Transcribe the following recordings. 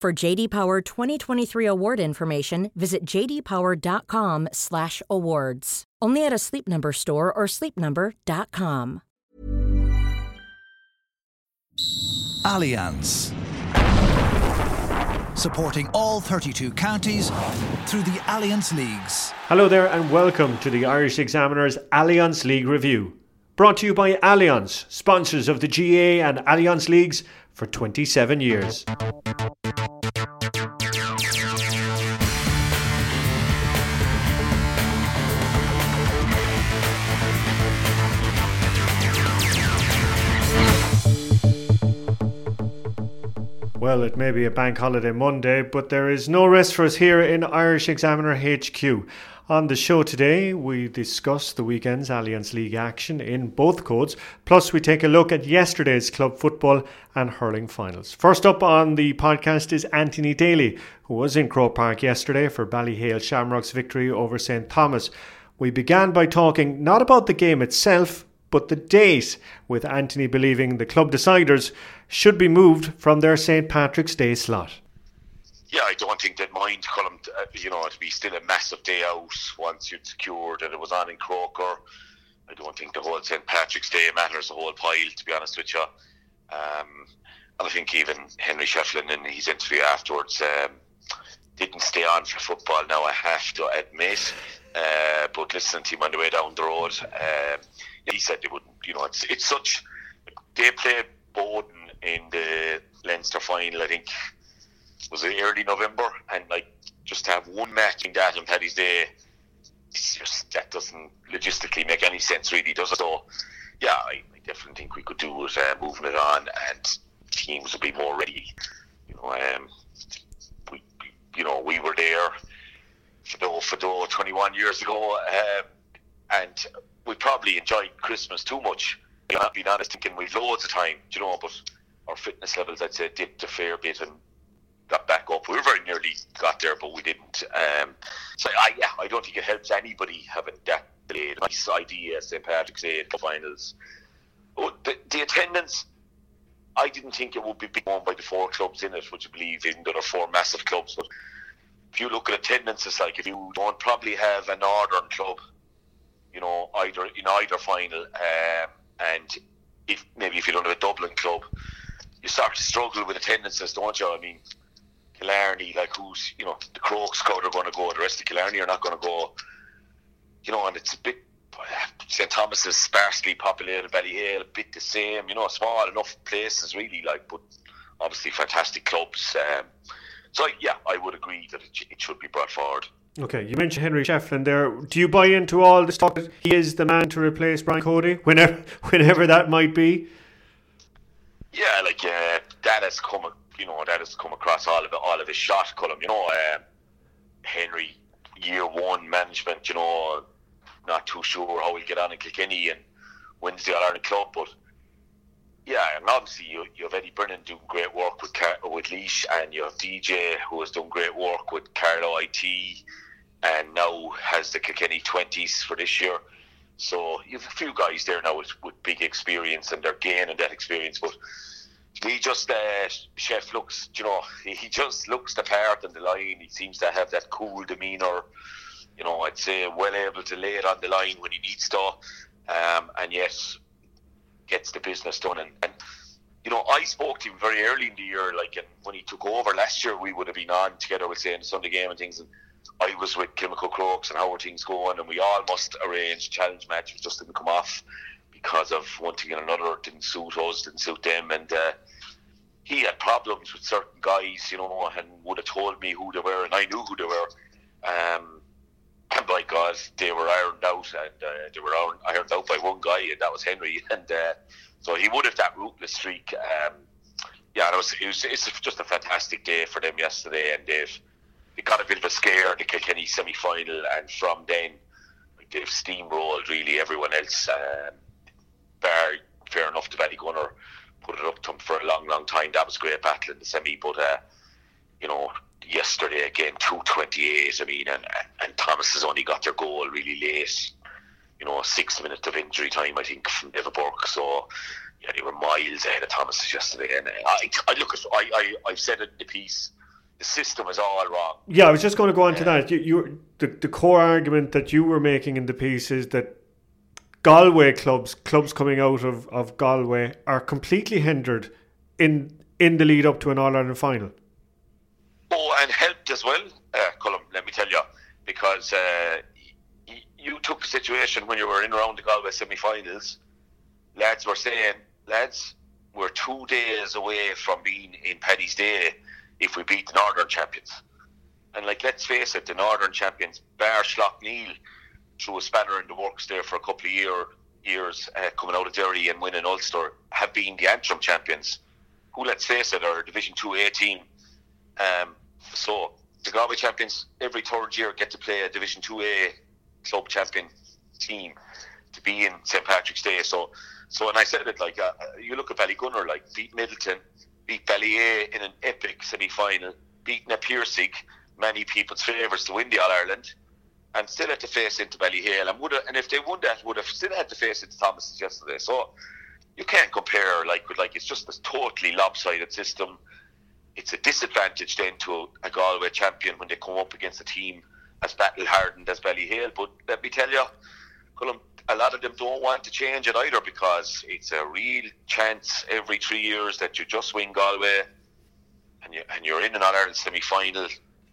For JD Power 2023 award information, visit jdpower.com/awards. Only at a Sleep Number store or sleepnumber.com. Allianz. Supporting all 32 counties through the Allianz Leagues. Hello there and welcome to the Irish Examiner's Allianz League Review. Brought to you by Allianz, sponsors of the GAA and Allianz Leagues for 27 years. Well, it may be a bank holiday Monday, but there is no rest for us here in Irish Examiner HQ. On the show today, we discuss the weekend's Allianz League action in both codes, plus we take a look at yesterday's club football and hurling finals. First up on the podcast is Anthony Daly, who was in Crow Park yesterday for Ballyhale Shamrocks' victory over St. Thomas. We began by talking not about the game itself, but the date, with Anthony believing the club deciders should be moved from their St. Patrick's Day slot. Yeah, I don't think they'd mind, Colm. You know, it'd be still a massive day out once you'd secured that it was on in Croker. I don't think the whole St. Patrick's Day matters a whole pile, to be honest with you. And I think even Henry Shefflin in his interview afterwards didn't stay on for football, now I have to admit. But listening to him on the way down the road, he said they wouldn't. You know, it's such. They played Bowden in the Leinster final, I think, was it early November? And like, just to have one match in that on Paddy's Day, it's just, that doesn't logistically make any sense, really, does it? So, yeah, I definitely think we could do with moving it on, and teams will be more ready. You know, we were there for 21 years ago, and we probably enjoyed Christmas too much. I've been honest, thinking we've loads of time, you know, but our fitness levels, I'd say, dipped a fair bit and got back up. We very nearly got there, but we didn't. I don't think it helps anybody having that delayed. Nice idea, St. Patrick's Day, the finals. Oh, the attendance, I didn't think it would be big on by the four clubs in it, would you believe, even though there are four massive clubs. But if you look at attendance, it's like if you don't probably have a northern club, you know, either final, and if you don't have a Dublin club, you start to struggle with attendances, don't you? I mean, Killarney, like, who's, you know, the Crokes crowd are going to go, the rest of Killarney are not going to go, you know, and it's a bit, St. Thomas is sparsely populated, Ballyhale, a bit the same, you know, small enough places really, like, but obviously fantastic clubs. So, yeah, I would agree that it should be brought forward. Okay, you mentioned Henry Shefflin there. Do you buy into all this talk that he is the man to replace Brian Cody, whenever that might be? Yeah, like that has come across all of his shot column. You know, Henry, year one management. You know, not too sure how he'll get on in Kilkenny and wins the All Ireland club, but yeah, and obviously you have Eddie Brennan doing great work with Leash, and you have DJ who has done great work with Carlo IT, and now has the Kilkenny 20s for this year. So you have a few guys there now with big experience, and they're gaining that experience. But he just, Chef looks, you know, he just looks the part on the line. He seems to have that cool demeanour, you know, I'd say well able to lay it on the line when he needs to. And yes, gets the business done, and you know, I spoke to him very early in the year, like, and when he took over last year, we would have been on together with, say, in the Sunday game and things, and I was with Chemical Crokes and how are things going, and we almost arranged challenge matches, just didn't come off because of one thing and another. It didn't suit us, didn't suit them, and he had problems with certain guys, you know, and would have told me who they were, and I knew who they were, and by God, they were ironed out, and they were ironed out by one guy, and that was Henry. And so he would have that ruthless streak. yeah, it's just a fantastic day for them yesterday, and they got a bit of a scare in the Kilkenny semi-final, and from then they've steamrolled really everyone else. Bar, fair enough, the Ballygunner put it up to them for a long, long time. That was a great battle in the semi, but yesterday again, 2.28. I mean, and Thomas has only got their goal really late. 6 minutes of injury time, I think, from Liverpool. So yeah, they were miles ahead of Thomas yesterday. And I've said it in the piece, the system is all wrong. Yeah, I was just going to go on to that. The core argument that you were making in the piece is that Galway clubs coming out of Galway are completely hindered in the lead up to an All-Ireland final. Oh, and helped as well, Colm, let me tell you, because you took the situation when you were in around the Galway semi-finals. Lads were saying, we're 2 days away from being in Paddy's Day if we beat the Northern Champions. And let's face it, the Northern Champions, bar Schlock Neil, threw a spanner in the works there for a couple of years coming out of Derry and winning Ulster, have been the Antrim Champions, who, let's face it, are a Division 2A team. So the Galway Champions every third year get to play a Division 2A club champion team to be in St. Patrick's Day. So and I said it, you look at Ballygunner, beat Middleton, beat Ballyhale in an epic semi-final, beat Na Piersig, many people's favourites to win the All-Ireland, and still had to face into Ballyhale, and if they won that, would have still had to face into Thomas yesterday. So you can't compare with it's just this totally lopsided system. It's a disadvantage then to a Galway champion when they come up against a team as battle-hardened as Ballyhale. But let me tell you, Colm, a lot of them don't want to change it either, because it's a real chance every 3 years that you just win Galway and you're in an All-Ireland semi-final.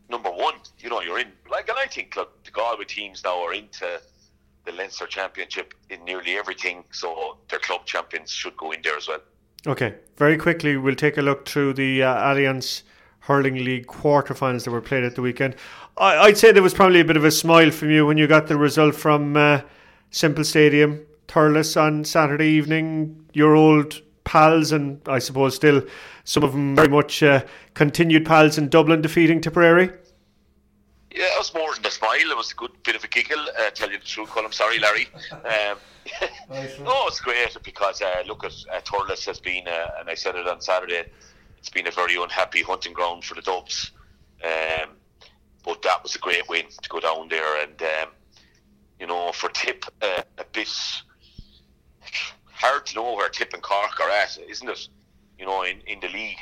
Number one, you're in. And I think the Galway teams now are into the Leinster Championship in nearly everything, so their club champions should go in there as well. Okay, very quickly, we'll take a look through the Allianz Hurling League quarterfinals that were played at the weekend. I'd say there was probably a bit of a smile from you when you got the result from Simple Stadium, Thurles on Saturday evening. Your old pals, and I suppose still some of them very much continued pals in Dublin, defeating Tipperary. Yeah, it was more than a smile. It was a good bit of a giggle, tell you the truth, Colm. Sorry, Larry. No, it's great because, Thurles has been, and I said it on Saturday, it's been a very unhappy hunting ground for the Dubs. But that was a great win to go down there. And, for Tip, a bit hard to know where Tip and Cork are at, isn't it? In the league,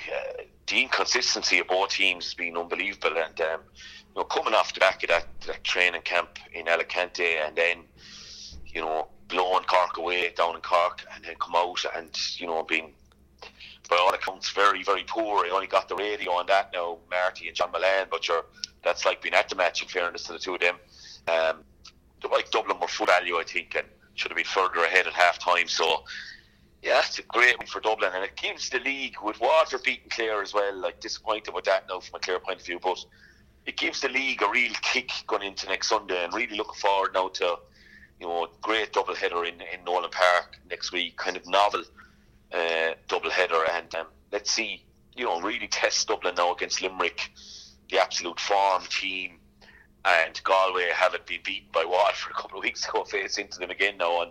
the inconsistency of both teams has been unbelievable. And, coming off the back of that training camp in Alicante, and then, blowing Cork away down in Cork, and then come out and, being, by all accounts, very, very poor. I only got the radio on that now, Marty and John Milan, but that's like being at the match, in fairness to the two of them. Dublin were full value, I think, and should have been further ahead at half time. So, yeah, it's a great win for Dublin, and it gives the league, with Waterford beating Clare as well, disappointed with that now from a Clare point of view, but it gives the league a real kick going into next Sunday, and really looking forward now to a great double header in Nolan Park next week, kind of novel double header, and let's see, really test Dublin now against Limerick, the absolute form team, and Galway haven't been beaten by Waterford a couple of weeks ago, face into them again now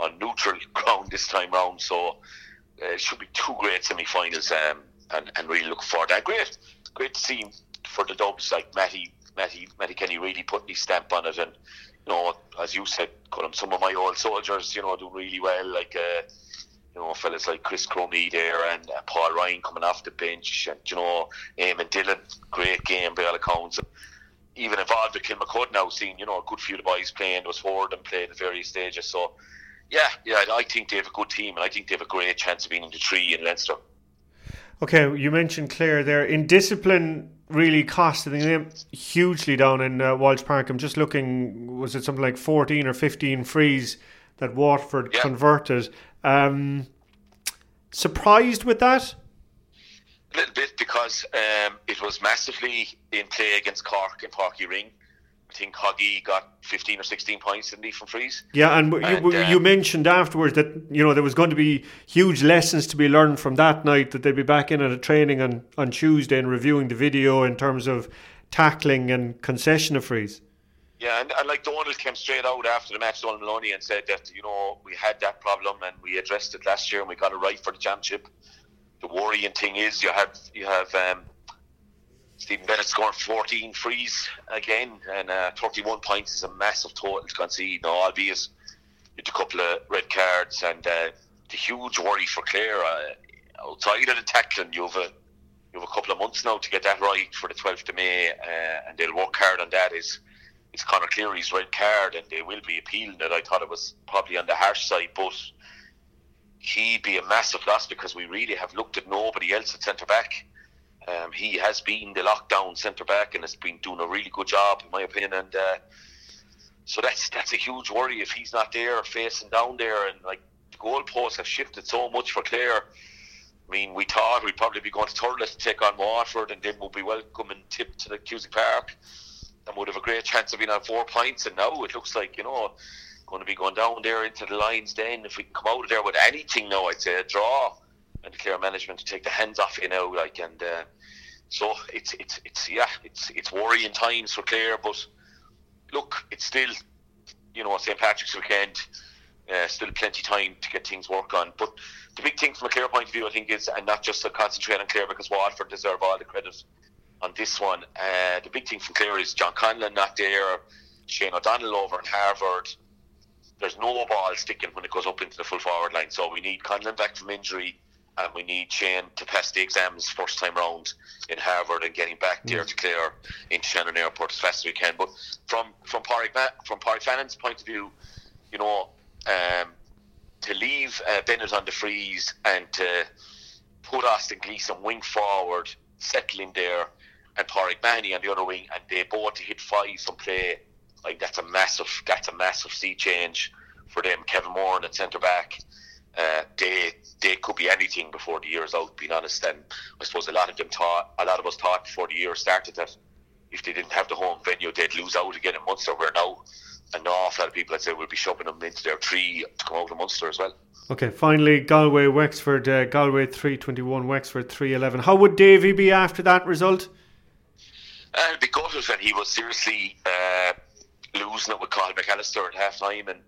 on neutral ground this time round, so it should be two great semi-finals, and really looking forward to that. Great to see for the Dubs, Matty Kenny really putting his stamp on it, and as you said, Colm, some of my old soldiers, do really well, fellas like Chris Cromie there, and Paul Ryan coming off the bench, and Eamon Dillon, great game by all accounts, and even involved with Kilmacud now, seeing a good few of the boys playing, there was four of them playing at various stages, so yeah, I think they have a good team, and I think they have a great chance of being in the three in Leinster. Okay, you mentioned Clare there, in discipline really costing them hugely down in Walsh Park. I'm just looking, was it something like 14 or 15 frees that Waterford converted? Surprised with that? A little bit, because it was massively in play against Cork and Parky Ring, I think Hoggy got 15 or 16 points, didn't he, from frees? Yeah, and you mentioned afterwards that, you know, there was going to be huge lessons to be learned from that night, that they'd be back in at a training on Tuesday and reviewing the video in terms of tackling and concession of frees. Yeah, and like Donald came straight out after the match, Donald Maloney, and said that, you know, we had that problem and we addressed it last year and we got it right for the championship. The worrying thing is you have Stephen Bennett scoring 14 frees again, and 31 points is a massive total to concede. Now, albeit with a couple of red cards, and the huge worry for Clare, outside of the tackling, you have a couple of months now to get that right for the 12th of May, and they'll work hard on that. It's Conor Cleary's red card, and they will be appealing it. I thought it was probably on the harsh side, but he'd be a massive loss because we really have looked at nobody else at centre-back. He has been the lockdown centre-back and has been doing a really good job, in my opinion. And so that's a huge worry if he's not there, facing down there. And like the goalposts have shifted so much for Clare. I mean, we thought we'd probably be going to Thurles to take on Waterford, and then we'll be welcoming Tip to the Cusick Park and would have a great chance of being on 4 points. And now it looks like, you know, going to be going down there into the Lions' Den. If we can come out of there with anything now, I'd say a draw, and Clare management to take the hands off you now, like, and so it's worrying times for Clare. But look, it's still, you know, St. Patrick's weekend, still plenty time to get things work on. But the big thing from a Clare point of view, I think, is, and not just to concentrate on Clare, because Waterford deserve all the credit on this one, the big thing from Clare is John Conlon not there, Shane O'Donnell over in Harvard. There's no ball sticking when it goes up into the full forward line, so we need Conlon back from injury, and we need Shane to pass the exams first time round in Harvard and getting back there to Clare into Shannon Airport as fast as we can. But from Pádraig Fannon's point of view, you know, to leave Bennett on the frees and to put Austin Gleeson wing forward, settling there, and Pádraig Mahoney on the other wing, and they both hit five from play. Like, that's a massive sea change for them. Kevin Moran at centre back, they could be anything before the year's out, being honest. And I suppose a lot of us thought before the year started that if they didn't have the home venue, they'd lose out again in Munster, where now an awful lot of people, I'd say, will be shoving them into their tree to come out of Munster as well. Okay, finally, Galway-Wexford, Galway 3-21, Wexford 3-11. How would Davey be after that result? He'd be gutted, and he was seriously losing it with Colin McAllister at half-time, and,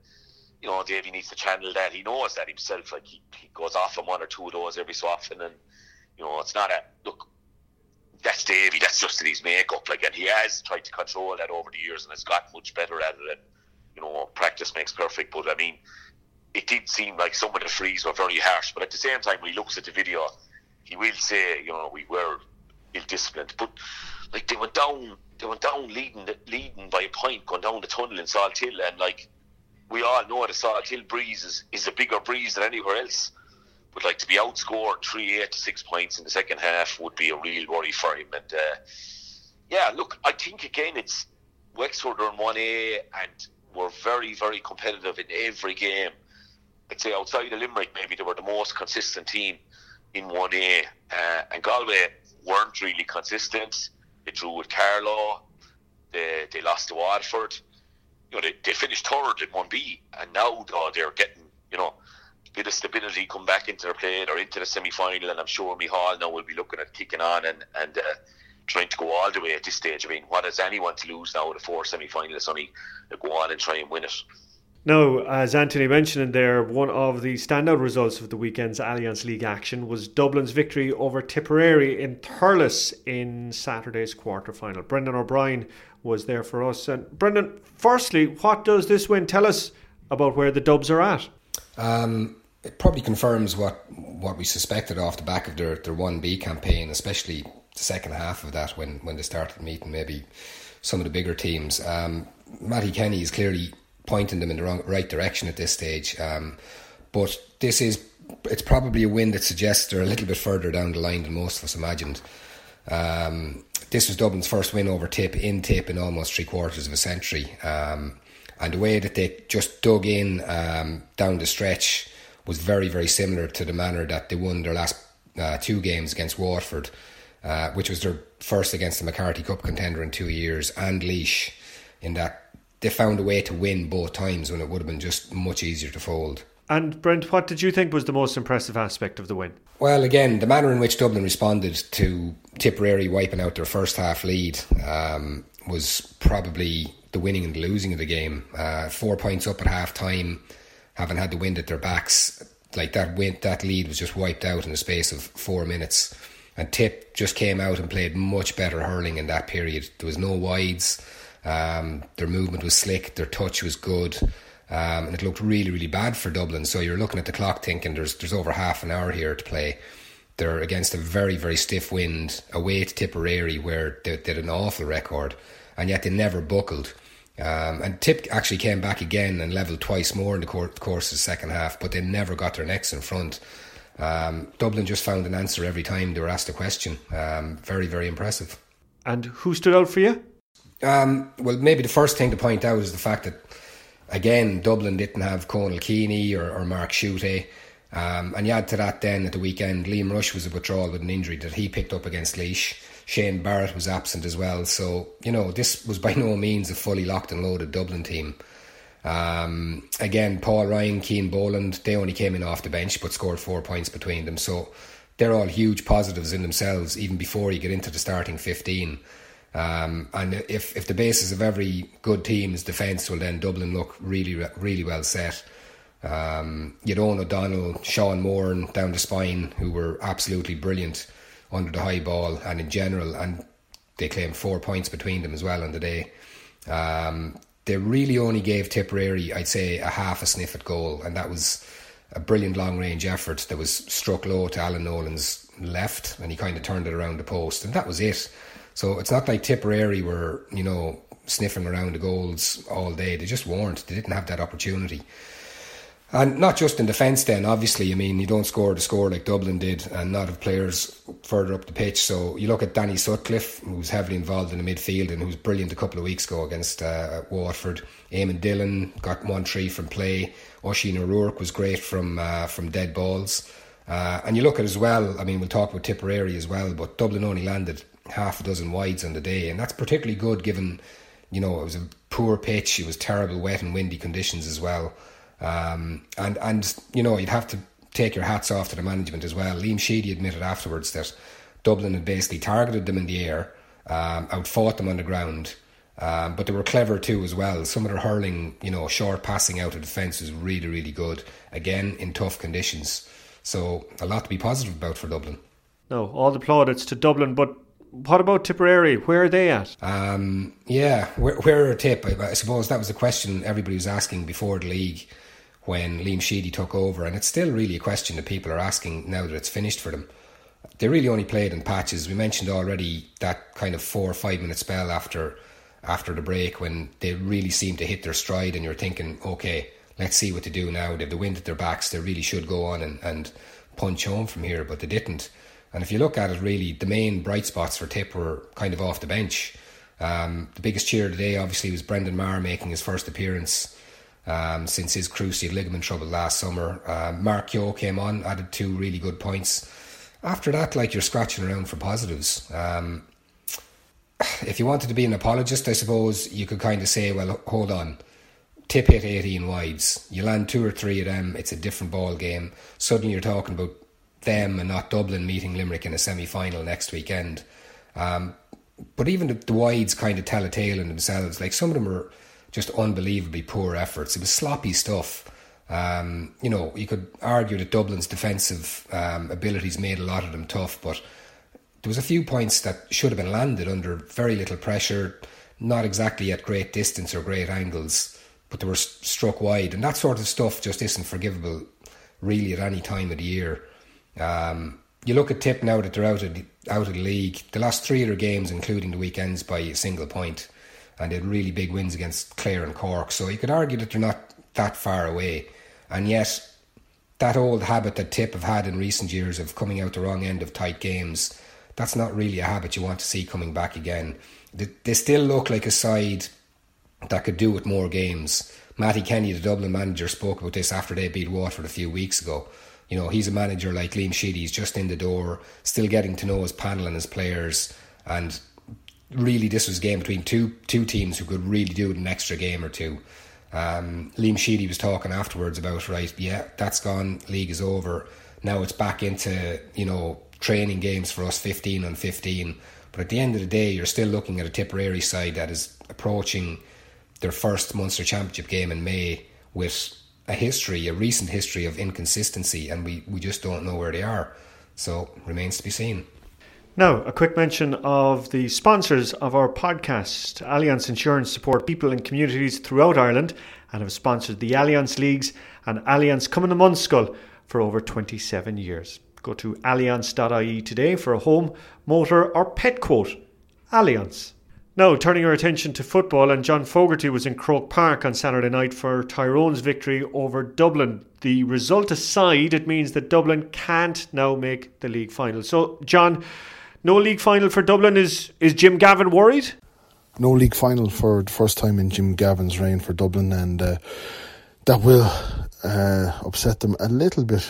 you know, Davey needs to channel that. He knows that himself. Like, he goes off on one or two of those every so often, and, you know, it's not a... Look, that's Davey. That's just in his make-up. Like, and he has tried to control that over the years and has got much better at it. And, you know, practice makes perfect. But, I mean, it did seem like some of the frees were very harsh. But at the same time, when he looks at the video, he will say, you know, we were ill-disciplined. But, like, they went down leading by a point, going down the tunnel in Salt Hill, and, like, we all know the Salt Hill breeze is a bigger breeze than anywhere else. But, like, to be outscored 3-8 to 6 points in the second half would be a real worry for him. And, yeah, look, I think, again, it's Wexford are in 1A and were very, very competitive in every game. I'd say outside of Limerick, maybe they were the most consistent team in 1A. And Galway weren't really consistent. They drew with Carlow. They lost to Waterford. You know, they finished third in 1B, and now they're getting, you know, a bit of stability come back into their play. They're into the semi-final, and I'm sure Mihal now will be looking at kicking on and trying to go all the way at this stage. I mean, what has anyone to lose now with a four semi-finalists? Only go on and try and win it. Now, as Anthony mentioned in there, one of the standout results of the weekend's Allianz League action was Dublin's victory over Tipperary in Thurles in Saturday's quarter-final. Brendan O'Brien was there for us. And Brendan, firstly, what does this win tell us about where the Dubs are at? It probably confirms what we suspected off the back of their 1B campaign, especially the second half of that when they started meeting maybe some of the bigger teams. Matty Kenny is clearly pointing them in the right direction at this stage. But it's probably a win that suggests they're a little bit further down the line than most of us imagined. This was Dublin's first win over Tip in almost 3/4 of a century. And the way that they just dug in down the stretch was very, very similar to the manner that they won their last two games against Waterford, which was their first against the McCarthy Cup contender in 2 years, and Leash. in that they found a way to win both times when it would have been just much easier to fold. And Brent, what did you think was the most impressive aspect of the win? Well, again, the manner in which Dublin responded to Tipperary wiping out their first half lead was probably the winning and the losing of the game. 4 points up at half time, having had the wind at their backs, like that lead was just wiped out in the space of 4 minutes. And Tip just came out and played much better hurling in that period. There was no wides. Their movement was slick, their touch was good, and it looked really, really bad for Dublin. So you're looking at the clock thinking there's over half an hour here to play. They're against a very, very stiff wind away to Tipperary, where they did an awful record, and yet they never buckled. And Tip actually came back again and levelled twice more in the course of the second half, but they never got their necks in front. Dublin just found an answer every time they were asked a question. Very, very impressive. And who stood out for you? Well, maybe the first thing to point out is the fact that, again, Dublin didn't have Conal Keeney or Mark Shute. And you add to that then at the weekend, Liam Rush was a withdrawal with an injury that he picked up against Laois. Shane Barrett was absent as well. So, this was by no means a fully locked and loaded Dublin team. Again, Paul Ryan, Keane Boland, they only came in off the bench but scored 4 points between them. So they're all huge positives in themselves even before you get into the starting 15. And if the basis of every good team's defence, well then Dublin look really, really well set. Yadon O'Donnell, Sean Moran down the spine, who were absolutely brilliant under the high ball and in general, and they claimed 4 points between them as well on the day. They really only gave Tipperary, I'd say, a half a sniff at goal, and that was a brilliant long-range effort that was struck low to Alan Nolan's left, and he kind of turned it around the post, and that was it. So it's not like Tipperary were, sniffing around the goals all day. They just weren't. They didn't have that opportunity. And not just in defence then, obviously. I mean, you don't score to score like Dublin did and not have players further up the pitch. So you look at Danny Sutcliffe, who was heavily involved in the midfield and who was brilliant a couple of weeks ago against Waterford. Eamon Dillon got 1-3 from play. Oisin O'Rourke was great from dead balls. And you look at as well, I mean, we'll talk about Tipperary as well, but Dublin only landed half a dozen wides on the day, and that's particularly good given, it was a poor pitch, it was terrible wet and windy conditions as well. And you'd have to take your hats off to the management as well. Liam Sheedy admitted afterwards that Dublin had basically targeted them in the air, outfought them on the ground, but they were clever too as well. Some of their hurling, short passing out of defence was really, really good, again in tough conditions. So a lot to be positive about for Dublin. No, all the plaudits to Dublin, but what about Tipperary? Where are they at? Where are Tip? I suppose that was the question everybody was asking before the league when Liam Sheedy took over, and it's still really a question that people are asking now that it's finished for them. They really only played in patches. We mentioned already that kind of 4 or 5 minute spell after the break when they really seemed to hit their stride, and you're thinking, okay, let's see what they do now. They have the wind at their backs. They really should go on and punch home from here, but they didn't. And if you look at it, really, the main bright spots for Tip were kind of off the bench. The biggest cheer today, obviously, was Brendan Maher making his first appearance since his cruciate ligament trouble last summer. Mark Keogh came on, added 2 really good points. After that, you're scratching around for positives. If you wanted to be an apologist, I suppose, you could kind of say, well, hold on. Tip hit 18 wides. You land 2 or 3 of them, it's a different ball game. Suddenly you're talking about them and not Dublin meeting Limerick in a semi-final next weekend. But even the wides kind of tell a tale in themselves. Some of them are just unbelievably poor efforts. It was sloppy stuff. You could argue that Dublin's defensive abilities made a lot of them tough, but there was a few points that should have been landed under very little pressure, not exactly at great distance or great angles, but they were struck wide. And that sort of stuff just isn't forgivable really at any time of the year. You look at Tip now that they're out of the league. The last 3 of their games, including the weekends, by a single point, and they had really big wins against Clare and Cork, so you could argue that they're not that far away. And yet that old habit that Tip have had in recent years of coming out the wrong end of tight games, that's not really a habit you want to see coming back again. They still look like a side that could do with more games. Matty Kenny, the Dublin manager, spoke about this after they beat Waterford a few weeks ago. He's a manager like Liam Sheedy, he's just in the door, still getting to know his panel and his players, and really this was a game between two teams who could really do an extra game or two. Liam Sheedy was talking afterwards about, right, yeah, that's gone, league is over. Now it's back into, you know, training games for us, 15 on 15. But at the end of the day, you're still looking at a Tipperary side that is approaching their first Munster Championship game in May with a recent history of inconsistency, and we just don't know where they are. So, remains to be seen. Now, a quick mention of the sponsors of our podcast. Allianz Insurance support people and communities throughout Ireland and have sponsored the Allianz Leagues and Allianz Cumann na Munscoil for over 27 years. Go to allianz.ie today for a home, motor or pet quote. Allianz. Now, turning our attention to football, and John Fogarty was in Croke Park on Saturday night for Tyrone's victory over Dublin. The result aside, it means that Dublin can't now make the league final. So, John, no league final for Dublin. Is Jim Gavin worried? No league final for the first time in Jim Gavin's reign for Dublin, and that will upset them a little bit.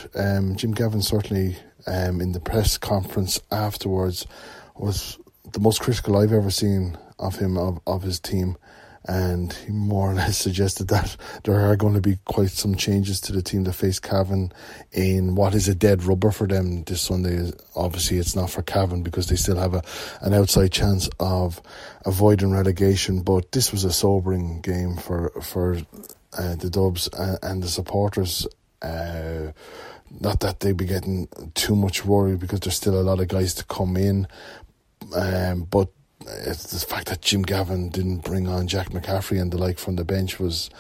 Jim Gavin certainly, in the press conference afterwards, was the most critical I've ever seen of him, of his team, and he more or less suggested that there are going to be quite some changes to the team that face Cavan in what is a dead rubber for them this Sunday. Obviously it's not for Cavan because they still have an outside chance of avoiding relegation, but this was a sobering game for the Dubs and the supporters. Not that they'd be getting too much worry because there's still a lot of guys to come in, but it's the fact that Jim Gavin didn't bring on Jack McCaffrey and the like from the bench was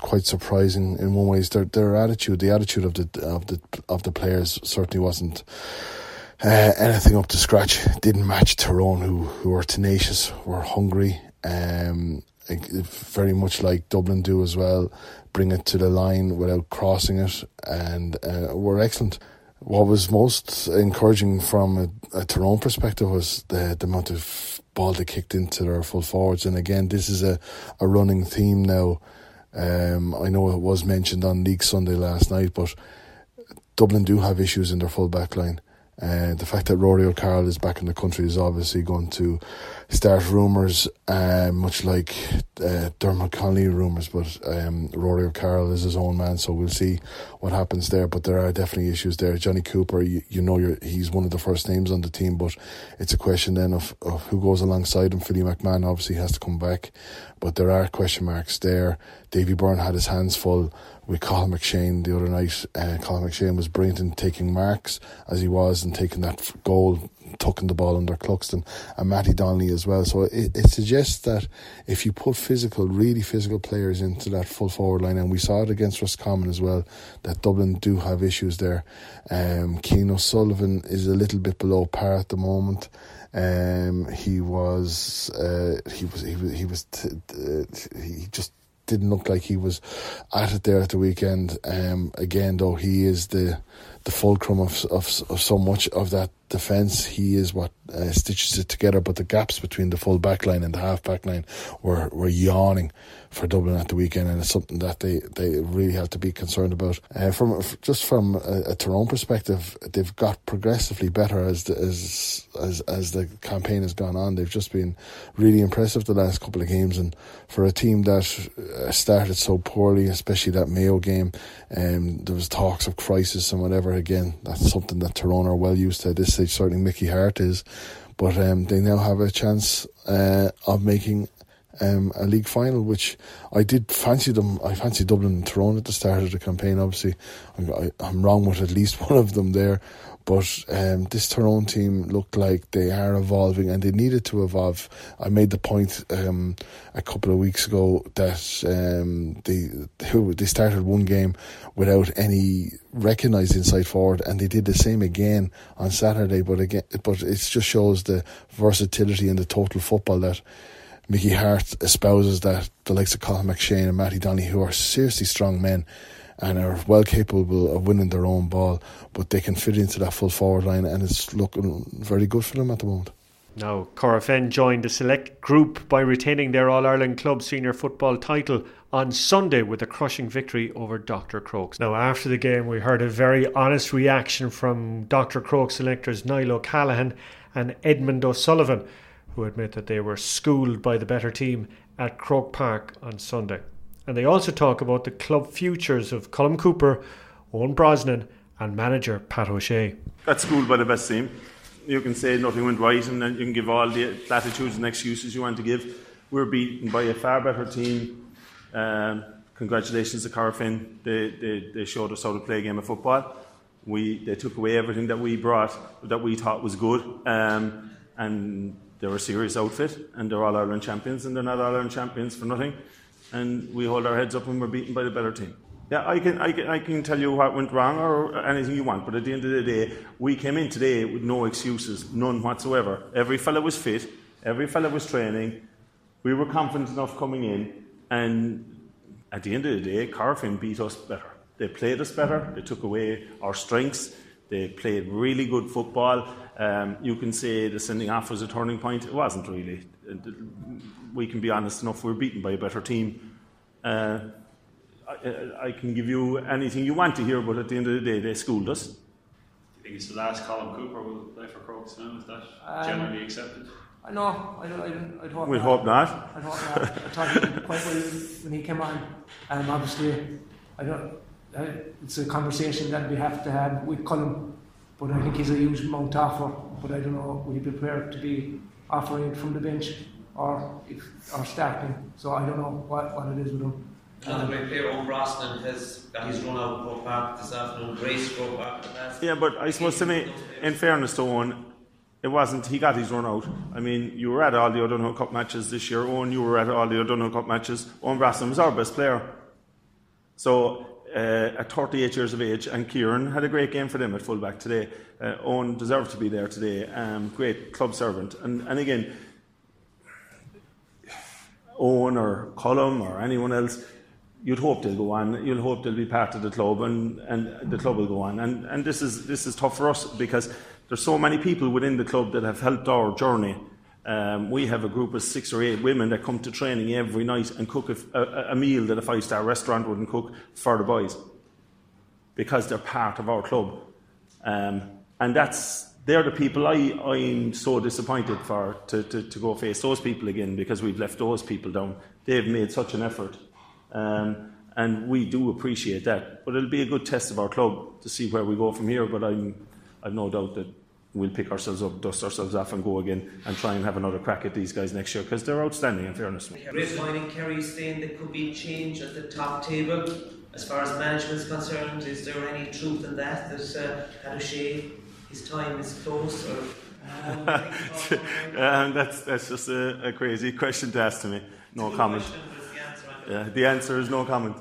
quite surprising in one way. Their attitude, the attitude of the players, certainly wasn't anything up to scratch. It didn't match Tyrone, who were tenacious, were hungry, very much like Dublin do as well. Bring it to the line without crossing it, and were excellent. What was most encouraging from a Tyrone perspective was the amount of ball they kicked into their full forwards. And again, this is a running theme now. I know it was mentioned on League Sunday last night, but Dublin do have issues in their full back line. The fact that Rory O'Carroll is back in the country is obviously going to start rumours, much like Dermot Connolly rumours, but Rory O'Carroll is his own man, so we'll see what happens there. But there are definitely issues there. Johnny Cooper, he's one of the first names on the team, but it's a question then of who goes alongside him. Philly McMahon obviously has to come back, but there are question marks there. Davy Byrne had his hands full with Colin McShane the other night. Colin McShane was brilliant in taking marks as he was and taking that goal, tucking the ball under Cluxton, and Matty Donnelly as well. So it suggests that if you put really physical players into that full forward line, and we saw it against Roscommon as well, that Dublin do have issues there. Keane O'Sullivan is a little bit below par at the moment. He just didn't look like he was at it there at the weekend. Again, though, he is the fulcrum of so much of that defence. He is what stitches it together, but the gaps between the full back line and the half back line were yawning for Dublin at the weekend, and it's something that they really have to be concerned about. From a Tyrone perspective, they've got progressively better as the campaign has gone on. They've just been really impressive the last couple of games, and for a team that started so poorly, especially that Mayo game, there was talks of crisis and whatever. Again, that's something that Tyrone are well used to at this stage, certainly Mickey Hart is, but they now have a chance of making a league final, which I did fancy them. I fancy Dublin and Tyrone at the start of the campaign. Obviously I'm wrong with at least one of them there, but this Tyrone team looked like they are evolving, and they needed to evolve. I made the point a couple of weeks ago that they started one game without any recognised inside forward, and they did the same again on Saturday, but it just shows the versatility and the total football that Mickey Hart espouses, that the likes of Colin McShane and Matty Donnelly, who are seriously strong men and are well capable of winning their own ball, but they can fit into that full forward line, and it's looking very good for them at the moment. Now, Corrafin joined the select group by retaining their All-Ireland Club Senior Football title on Sunday with a crushing victory over Dr. Crokes. Now, after the game, we heard a very honest reaction from Dr. Crokes selectors Niall O'Callaghan and Edmund O'Sullivan, who admit that they were schooled by the better team at Crow Park on Sunday. And they also talk about the club futures of Colm Cooper, Owen Brosnan and manager Pat O'Shea. Got schooled by the best team. You can say nothing went right and then you can give all the platitudes and excuses you want to give. We were beaten by a far better team. Congratulations to Cara Finn. They showed us how to play a game of football. They took away everything that we brought, that we thought was good. And they're a serious outfit, and they're All-Ireland champions, and they're not All-Ireland champions for nothing. And we hold our heads up when we're beaten by the better team. Yeah, I can tell you what went wrong or anything you want, but at the end of the day, we came in today with no excuses, none whatsoever. Every fella was fit, every fella was training. We were confident enough coming in, and at the end of the day, Cara Finn beat us better. They played us better, they took away our strengths, they played really good football. You can say the sending off was a turning point. It wasn't really. We can be honest enough, we were beaten by a better team. I can give you anything you want to hear, but at the end of the day, they schooled us. Do you think it's the last Colm Cooper will play for Crokes now? Is that generally accepted? No, I'd hope we'd not. Hope not. I'd hope not. I thought he did quite well when he came on. Obviously, it's a conversation that we have to have with Colm, but I think he's a huge amount to offer. But I don't know, would he be prepared to be offering it from the bench or starting? So I don't know what it is with him. And my player Owen Brosnan he's run out of Crow Park this afternoon, Grace Crow Park. Yeah, but I suppose to me, in fairness to Owen, it wasn't, he got his run out. I mean, you were at all the O'Donoghue Cup matches this year, Owen, you were at all the O'Donoghue Cup matches. Owen Brosnan was our best player. So, at 38 years of age, and Kieran had a great game for them at fullback today. Owen deserved to be there today. Great club servant. And again, Owen or Colm or anyone else, you'd hope they'll go on. You'll hope they'll be part of the club, and the club will go on. And this is tough for us because there's so many people within the club that have helped our journey. We have a group of 6 or 8 women that come to training every night and cook a meal that a 5-star restaurant wouldn't cook for the boys because they're part of our club. And they're the people I'm so disappointed for to go face those people again because we've left those people down. They've made such an effort. And we do appreciate that, but it'll be a good test of our club to see where we go from here. But I've no doubt that we'll pick ourselves up, dust ourselves off, and go again and try and have another crack at these guys next year because they're outstanding. In fairness, Grace Wine and Kerry saying there could be a change at the top table as far as management's concerned. Is there any truth in that? That Pat O'Shea, his time is close, or that's just a crazy question to ask to me. No comment. Yeah, the answer is no comment.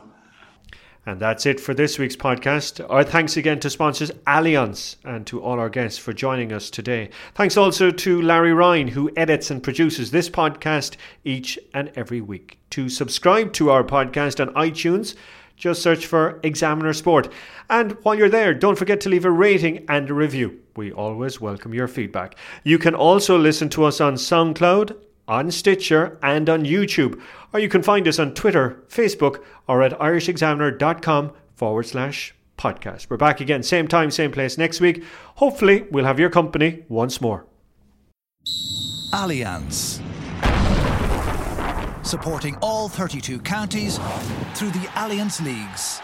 And that's it for this week's podcast. Our thanks again to sponsors Allianz and to all our guests for joining us today. Thanks also to Larry Ryan, who edits and produces this podcast each and every week. To subscribe to our podcast on iTunes, just search for Examiner Sport. And while you're there, don't forget to leave a rating and a review. We always welcome your feedback. You can also listen to us on SoundCloud, on Stitcher and on YouTube, or you can find us on Twitter, Facebook or at irishexaminer.com/podcast. We're back again, same time, same place next week. Hopefully we'll have your company once more. Allianz, supporting all 32 counties through the Allianz Leagues.